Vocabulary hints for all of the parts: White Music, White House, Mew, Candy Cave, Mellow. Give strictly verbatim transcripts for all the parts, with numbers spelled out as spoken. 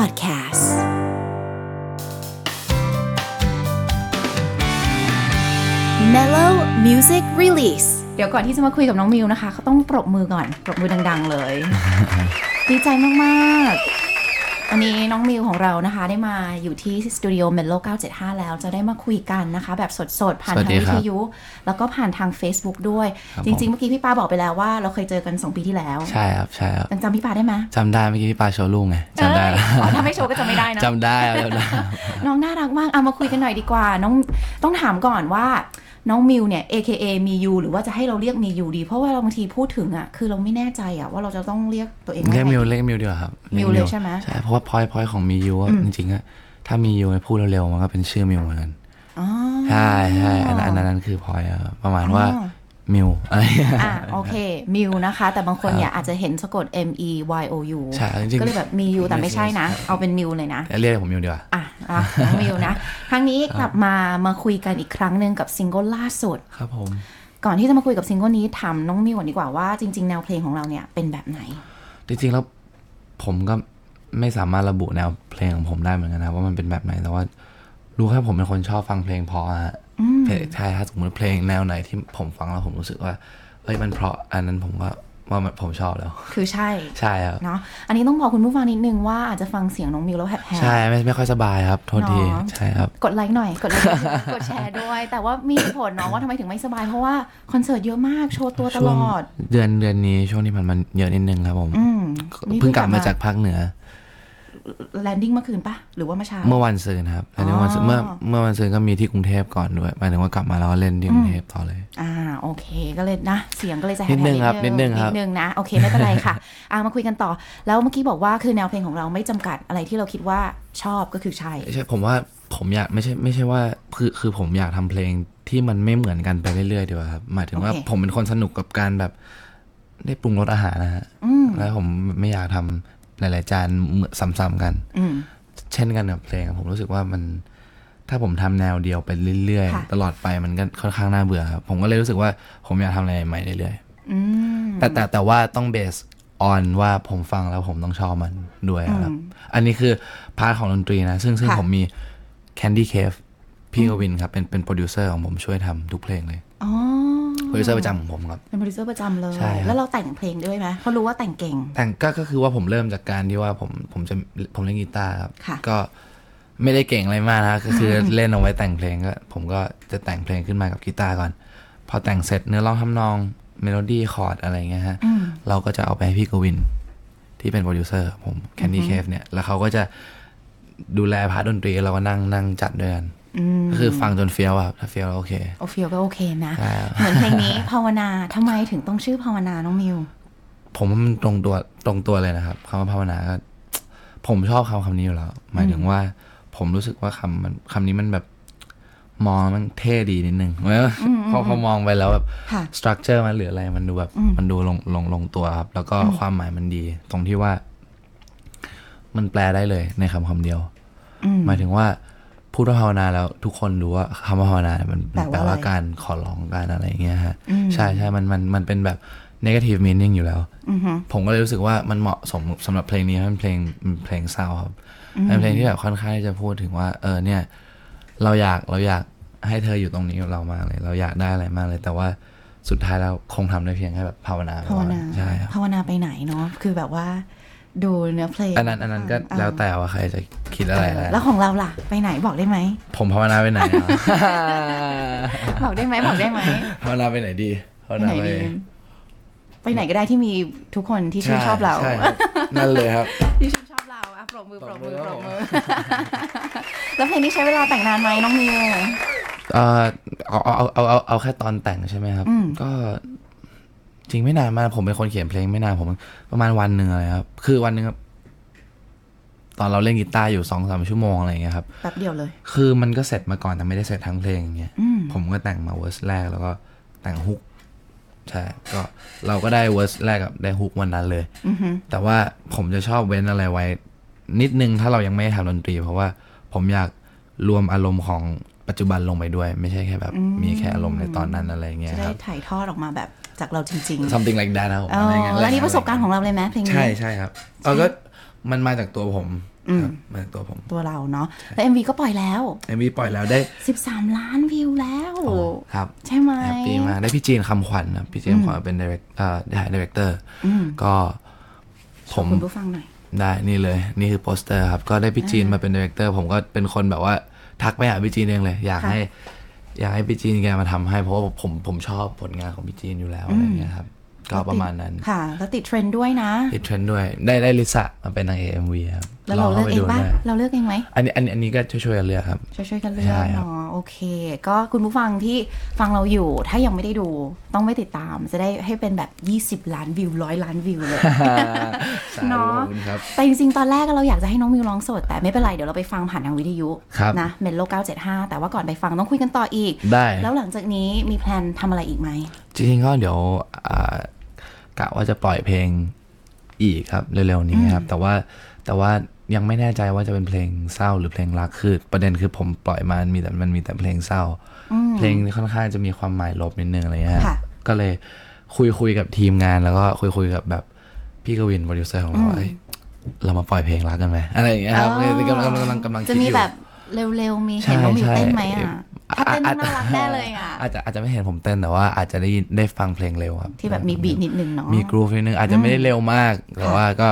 Podcast Mellow Music Release เดี๋ยวก่อนที่จะมาคุยกับน้องมิวนะคะเขาต้องปรบมือก่อนปรบมือดังๆเลยดีใจมากๆอันนี้น้องมิวของเรานะคะได้มาอยู่ที่สตูดิโอ Mellow เก้าเจ็ดห้าแล้วจะได้มาคุยกันนะคะแบบสดๆผ่านทางวิทยุแล้วก็ผ่านทาง Facebook ด้วยจริงๆเมื่อกี้พี่ปาบอกไปแล้วว่าเราเคยเจอกันสองปีที่แล้วใช่ครับใช่ครับจำพี่ปาได้ไหมจำได้เมื่อกี้พี่ปาโชว์ลูกไงจำได้อ๋อถ้าไม่โชว์ก็จำไม่ได้นะจำได้จำได้น้องน่ารักมากเอามาคุยกันหน่อยดีกว่าน้องต้องถามก่อนว่าน้องมิวเนี่ย เอ เค เอ Mew หรือว่าจะให้เราเรียก Mew ดีเพราะว่าเราบางทีพูดถึงอ่ะคือเราไม่แน่ใจอ่ะว่าเราจะต้องเรียกตัวเองว่าเรียก Mew เรียก Mew ดีกว่าครับ Mew เลยใช่ไหมใช่เพราะว่าพอยพอยของ Mew อ่ะจริงๆอ่ะถ้า Mew พูดเร็วๆมันก็เป็นชื่อ Mew เหมือนกันอ๋อใช่ใช่อันนั้นนั้นคือพอยประมาณว่า Mew อะไรอ่ะโอเค Mew นะคะแต่บางคนเนี่ยอาจจะเห็นสะกด M E Y O U ใช่จริงๆก็เลยแบบ Mew แต่ไม่ใช่นะเอาเป็น Mew เลยนะเรียกผม Mew ดีกว่าอ่ะน้องมิวนะครั้งนี้กลับมามาคุยกันอีกครั้งนึงกับซิงเกิลล่าสุดครับผมก่อนที่จะมาคุยกับซิงเกิลนี้ถามน้องมิวก่อนดีกว่าว่าจริงๆแนวเพลงของเราเนี่ยเป็นแบบไหนจริงๆแล้วผมก็ไม่สามารถระบุแนวเพลงของผมได้เหมือนกันนะว่ามันเป็นแบบไหนแต่ว่ารู้แค่ผมเป็นคนชอบฟังเพลงเพราะฮะใช่ถ้าสมมติเพลงแนวไหนที่ผมฟังแล้วผมรู้สึกว่าเอ้ยมันเพราะอันนั้นผมว่าว่าผมชอบแล้วคือใช่ใช่ครับเนาะอันนี้ต้องบอกคุณผู้ฟังนิดนึงว่าอาจจะฟังเสียงน้องมิวแล้วแหบๆใช่ไม่ไม่ค่อยสบายครับโทษทีใช่ครับกดไลค์หน่อยกดไลค์กดแชร์ด้วยแต่ว่ามีผลเนาะว่าทำไมถึงไม่สบายเพราะว่าคอนเสิร์ตเยอะมากโชว์ตัวตลอดเดือนเดือนนี้ช่วงนี้มันมันเยอะนิดนึงครับผมเพิ่งกลับมาจากภาคเหนือแลนดิ้งเมื่อคืนปะหรือว่าเมื่อเช้าเมื่อวันศุกร์ครับเมื่อวันศุกร์เมื่อเมื่อวันศุกร์ก็มีที่กรุงเทพก่อนด้วยหมายถึงว่ากลับมาแล้วเล่นที่กรุงเทพต่อเลยอ่าโอเคก็เลยนะเสียงก็เลยจะแหบนิดนึงครับนิดนึงครับนิดนึงนะโอเคไม่เป็นไรค่ะอ่ามาคุยกันต่อแล้วเมื่อกี้บอกว่าคือแนวเพลงของเราไม่จำกัดอะไรที่เราคิดว่าชอบก็คือใช่ใช่ผมว่าผมอยากไม่ใช่ไม่ใช่ว่าคือคือผมอยากทำเพลงที่มันไม่เหมือนกันไปเรื่อยๆดีกว่าครับหมายถึงว่าผมเป็นคนสนุกกับการแบบได้ปรุงรสอาหารนะฮะแล้วผมไม่อยากทำหลายๆจานเหมือนซ้ำๆกันเช่นกันกับเพลงผมรู้สึกว่ามันถ้าผมทำแนวเดียวไปเรื่อยๆตลอดไปมันก็ค่อนข้างน่าเบื่อครับผมก็เลยรู้สึกว่าผมอยากทำอะไรใหม่เรื่อยๆแต่แต่แต่ว่าต้องเบสออนว่าผมฟังแล้วผมต้องชอบมันด้วยครับอันนี้คือพาร์ทของดนตรีนะซึ่งซึ่งผมมี Candy Cave พี่กวินครับเป็นเป็นโปรดิวเซอร์ของผมช่วยทำทุกเพลงเลยโปรดิวเซอร์ประจำของผมครับเป็นโปรดิวเซอร์ประจำเลยแล้วเราแต่งเพลงด้วยไหมเขารู้ว่าแต่งเก่งแต่งก็ก็คือว่าผมเริ่มจากการที่ว่าผมผมจะผมเล่นกีตาร์ครับก็ไม่ได้เก่งอะไรมากนะก็คือเล่นเอาไว้แต่งเพลงก็ผมก็จะแต่งเพลงขึ้นมากับกีตาร์ก่อนพอแต่งเสร็จเนื้อร้องทำนองเมโลดี้คอร์ดอะไรเงี้ยฮะเราก็จะเอาไปให้พี่กวินที่เป็นโปรดิวเซอร์ผม Candy Cave เนี่ยแล้วเขาก็จะดูแลพาร์ทดนตรีเราก็นั่งนั่งจัดด้วยกันก็คือฟังจนเฟี้ยวอ่ะถ้าเฟี้ยวก็โอเคโอเฟี้ยวก็โอเคนะเหมือนเพลงนี้ภาวนาทำไมถึงต้องชื่อภาวนาน้องมิวผมว่ามันตรงตัวตรงตัวเลยนะครับคำว่าภาวนาก็ผมชอบคำคำนี้อยู่แล้วหมายถึงว่าผมรู้สึกว่าคำมันคำนี้มันแบบมองมันเท่ดีนิดนึงพอพอมองไปแล้วแบบสตรัคเจอร์มันหรืออะไรมันดูแบบมันดูลงลงลงตัวครับแล้วก็ความหมายมันดีตรงที่ว่ามันแปลได้เลยในคำคำเดียวหมายถึงว่าพูดว่าภาวนาแล้วทุกคนรู้ว่าคำว่าภาวนามันแปลว่าการขอร้องการอะไรอย่างเงี้ยฮะใช่ใช่มันมันมันเป็นแบบ negative meaning อยู่แล้วผมก็เลยรู้สึกว่ามันเหมาะสมสำหรับเพลงนี้มันเพลงเพลงเศร้าครับเป็นเพลงที่แบบค่อนข้างจะพูดถึงว่าเออเนี่ยเราอยากเราอยากให้เธออยู่ตรงนี้กับเรามากเลยเราอยากได้อะไรมากเลยแต่ว่าสุดท้ายเราคงทำได้เพียงแค่แบบภาวนาภาวนาใช่ภาวนาไปไหนเนาะคือแบบว่าดูเนื้อเพลงอันนั้นอันนั้นก็แล้วแต่ว่าใครจะคิดอะไรแล้วของเราล่ะไปไหนบอกได้ไหมผมภาวนาไปไหนบอกได้ไหมบอกได้ไหมภาวนาไปไหนดีภาวนาไปไปไหนก็ได้ที่มีทุกคนที่ชื่นชอบเรานั่นเลยครับที่ชื่นชอบเราอ่ะปรบมือปรบมือปรบมือแล้วเพลงนี้ใช้เวลาแต่งนานไหมน้องมิวเออเอาเอาเอาเอาเอาแค่ตอนแต่งใช่ไหมครับก็จริงไม่นานมากผมเป็นคนเขียนเพลงไม่นานผมประมาณวันหนึ่งเลยครับคือวันนึงครับตอนเราเล่นกีตาร์อยู่ สองถึงสาม ชั่วโมงอะไรอย่างเงี้ยครับแป๊บเดียวเลยคือมันก็เสร็จมาก่อนแต่ไม่ได้เสร็จทั้งเพลงอย่างเงี้ยผมก็แต่งมาเวอร์สแรกแล้วก็แต่งฮุกใช่ก็เราก็ได้เวอร์สแรกกับได้ฮุกวันนั้นเลยแต่ว่าผมจะชอบเว้นอะไรไว้นิดนึงถ้าเรายังไม่ทำดนตรีเพราะว่าผมอยากรวมอารมณ์ของปัจจุบันลงไปด้วยไม่ใช่แค่แบบมีแค่อารมณ์ในตอนนั้นอะไรเงี้ยครับจะได้ถ่ายทอดออกมาแบบจากเราจริงๆ something like that นะผมอะไรเงี้ยแล้วนี่ประสบการณ์ของเราเลยไหมเพลงนี้ใช่ใช่ครับเออก็มันมาจากตัวผม มาตัวผมตัวเราเนาะแล้ว เอ็ม วี ก็ปล่อยแล้ว เอ็ม วี ปล่อยแล้วได้สิบสามล้านวิวแล้วครับใช่ไหมแฮปปี้มากได้พี่จีนคำขวัญนะพี่จีนคำขวัญเป็นไดเรคเอ่อไดเรคเตอร์ก็ผมคุณผู้ฟังหน่อยได้นี่เลยนี่คือโปสเตอร์ครับก็ได้พี่จีนมาเป็นไดเรคเตอร์ผมก็เป็นคนแบบว่าทักไปหาพี่จีนเองเลยอยากให้อยากให้พี่จีนแกมาทำให้เพราะว่าผมผมชอบผลงานของพี่จีนอยู่แล้วอะไรเงี้ยครับก็ประมาณนั้นค่ะแล้วติดเทรนด์ด้วยนะติดเทรนด์ด้วยได้ได้ลิซ่ามาเป็นนางเอก เอ็ม วี ครับแล้วเราเลือกเองป่ะเราเลือกเองไหมอันนี้อันนี้อันนี้ก็ช่วยๆกันเลือกครับช่วยๆกันเลือกเนาะโอเคก็คุณผู้ฟังที่ฟังเราอยู่ถ้ายังไม่ได้ดูต้องไปติดตามจะได้ให้เป็นแบบยี่สิบล้านวิวร้อยล้านวิวเลยเนาะแต่จริงๆตอนแรกเราอยากจะให้น้องมิวร้องสดแต่ไม่เป็นไรเดี๋ยวเราไปฟังผ่านทางวิทยุนะเมโลเก้าเจ็ดห้าแต่ว่าก่อนไปฟังต้องคุยกันต่ออีกได้แล้วหลังจากนี้มีแพลนทำอะไรอีกไหมจริงๆก็เดี๋ยวกะว่าจะปล่อยเพลงอีกครับเร็วๆนี้ครับแต่ว่าแต่ว่ายังไม่แน่ใจว่าจะเป็นเพลงเศร้าหรือเพลงรักคือประเด็นคือผมปล่อยมามันมีแต่มันมีแต่เพลงเศร้าเพลงค่อนข้างจะมีความหมายลบนิดนึงอะไรเงี้ยก็เลยคุยคุยกับทีมงานแล้วก็คุยคุยกับแบบพี่กวินโปรดิวเซอร์ของเราเรามาปล่อยเพลงรักกันไหมอะไรอย่างเงี้ยครับกำลังกำลังกำลังจะมีแบบเร็วๆมีเห็นว่ามีเต้นไหมอ่ะถ้าเต้นน่ารักแน่เลยอ่ะอาจจะอาจจะไม่เห็นผมเต้นแต่ว่าอาจจะได้ได้ฟังเพลงเร็วครับที่แบบมีบีทนิดนึงเนาะมีกรูฟนิดนึงอาจจะไม่ได้เร็วมากแต่ว่าก็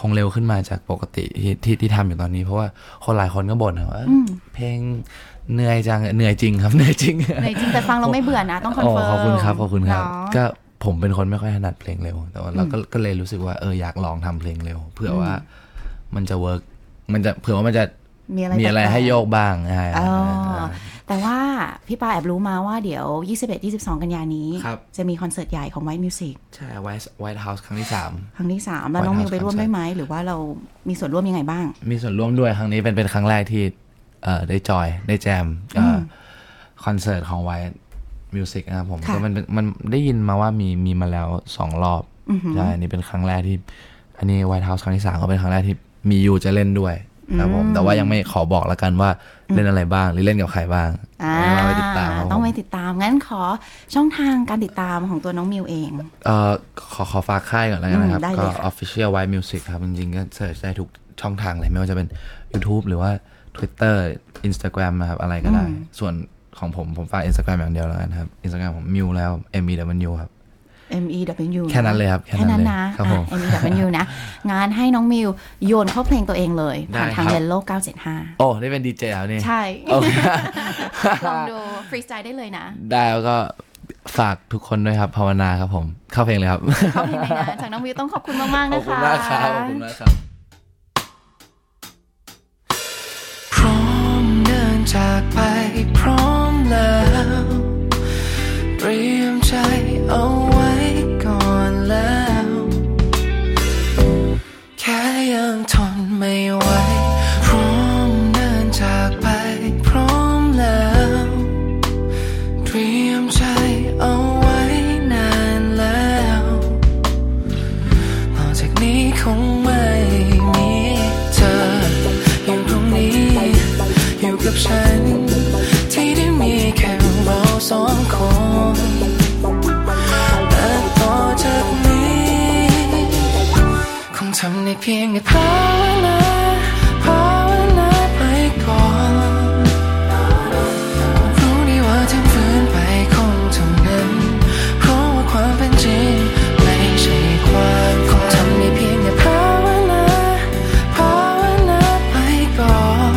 คงเร็วขึ้นมาจากปกติที่ที่ที่ทำอยู่ตอนนี้เพราะว่าคนหลายคนก็บ่นว่าเพลงเหนื่อยจังเหนื่อยจริงครับเหนื่อยจริงเหนื่อยจริงแต่ฟังเราไม่เบื่อนะต้องคอนเฟิร์มขอบคุณครับขอบคุณครับก็ผมเป็นคนไม่ค่อยถนัดเพลงเร็วแต่ว่าเราก็ก็เลยรู้สึกว่าเอออยากลองทำเพลงเร็วเผื่อว่ามันจะเวิร์กมันจะเผื่อว่ามันจะมีอะไรให้โยกบ้างใช่แต่ว่าพี่ปาแอบรู้มาว่าเดี๋ยว ยี่สิบเอ็ดถึงยี่สิบสอง กันยานี้จะมีคอนเสิร์ตใหญ่ของ White Music ใช่ White White House ครั้งที่สามครั้งที่สามแล้วน้องมิวไปร่วมได้ไหมหรือว่าเรามีส่วนร่วมยังไงบ้างมีส่วนร่วมด้วยครั้งนี้เป็นเป็นครั้งแรกที่เอ่อได้จอยได้แจมคอนเสิร์ตของ White Music นะครับผมก็มันมันได้ยินมาว่ามีมีมาแล้วสองรอบใช่อันนี้เป็นครั้งแรกที่อันนี้ White House ครั้งที่สามก็เป็นครั้งแรกที่มีอยู่จะเล่นด้วยนะผมแต่ว่ายังไม่ขอบอกแล้วกันว่าเล่นอะไรบ้างหรือเล่นกับใครบ้างต้องไปติดตามต้องไปติดตามงั้นขอช่องทางการติดตามของตัวน้องมิวเองเอ่อขอขอฝากค่ายก่อนแล้วกันนะครับก็ Official White Music ครับจริงๆก็เสิร์ชได้ทุกช่องทางเลยไม่ว่าจะเป็น YouTube หรือว่า Twitter Instagram นะครับอะไรก็ได้ส่วนของผมผมฝาก Instagram อย่างเดียวแล้วกันครับ Instagram ผม Mew แล้ว M E W ครับเอ็ม อี ดับเบิลยู แค่นั้นเลยครับแค่นั้นนะ เอ็ม อี ดับเบิลยู นะงานให้น้องมิวโยนเข้าเพลงตัวเองเลยผ่านทางMellow เก้าเจ็ดห้าโอ้ได้เป็นดีเจแล้วนี่ใช่ลองดูฟรีสไตล์ได้เลยนะได้แล้วก็ฝากทุกคนด้วยครับภาวนาครับผมเข้าเพลงเลยครับเข้าเพลงเลยนะจากน้องมิวต้องขอบคุณมากๆนะคะขอบคุณมากครับขอบคุณมากครับพร้อมเดินจากไปพร้อมแล้วเตรียมใจเอาไว้ก่อนแล้วแค่ยังทนไม่ไหวพร้อมเดินจากไปพร้อมแล้วเตรียมใจเอาไว้นานแล้วนอกจากนี้คงไม่มีเธออยู่ตรงนี้อยู่กับฉันที่ได้มีแค่เราสองคนแต่ต่อจากนี้คงทำได้เพียงแค่ภาวนาภาวนาไปก่อนรู้ดีว่าที่ฝืนไปคงเท่านั้นเพราะว่าความเป็นจริงไม่ใช่ความคงทำได้เพียงแค่ภาวนาภาวนาไปก่อน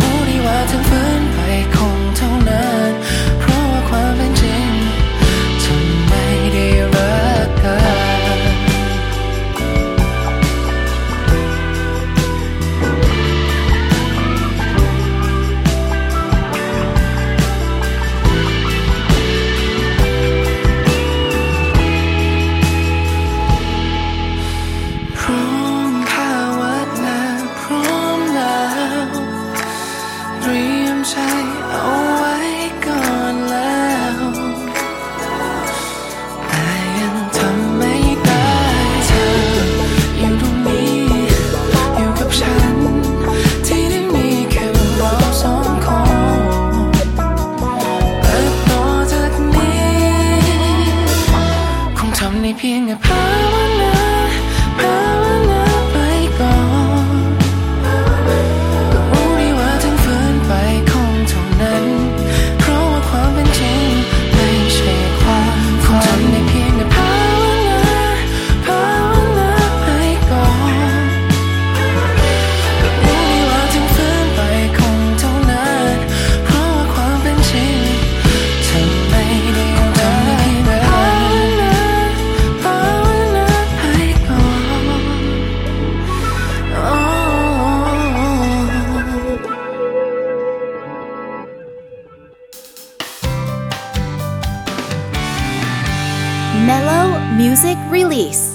รู้ดีว่าที่ฝืนไปคงเท่านั้นเพราะว่าความเป็นจริงทำไมได้รักกันเพียงแค่ภาวนาภาวนาไปก่อน Music Release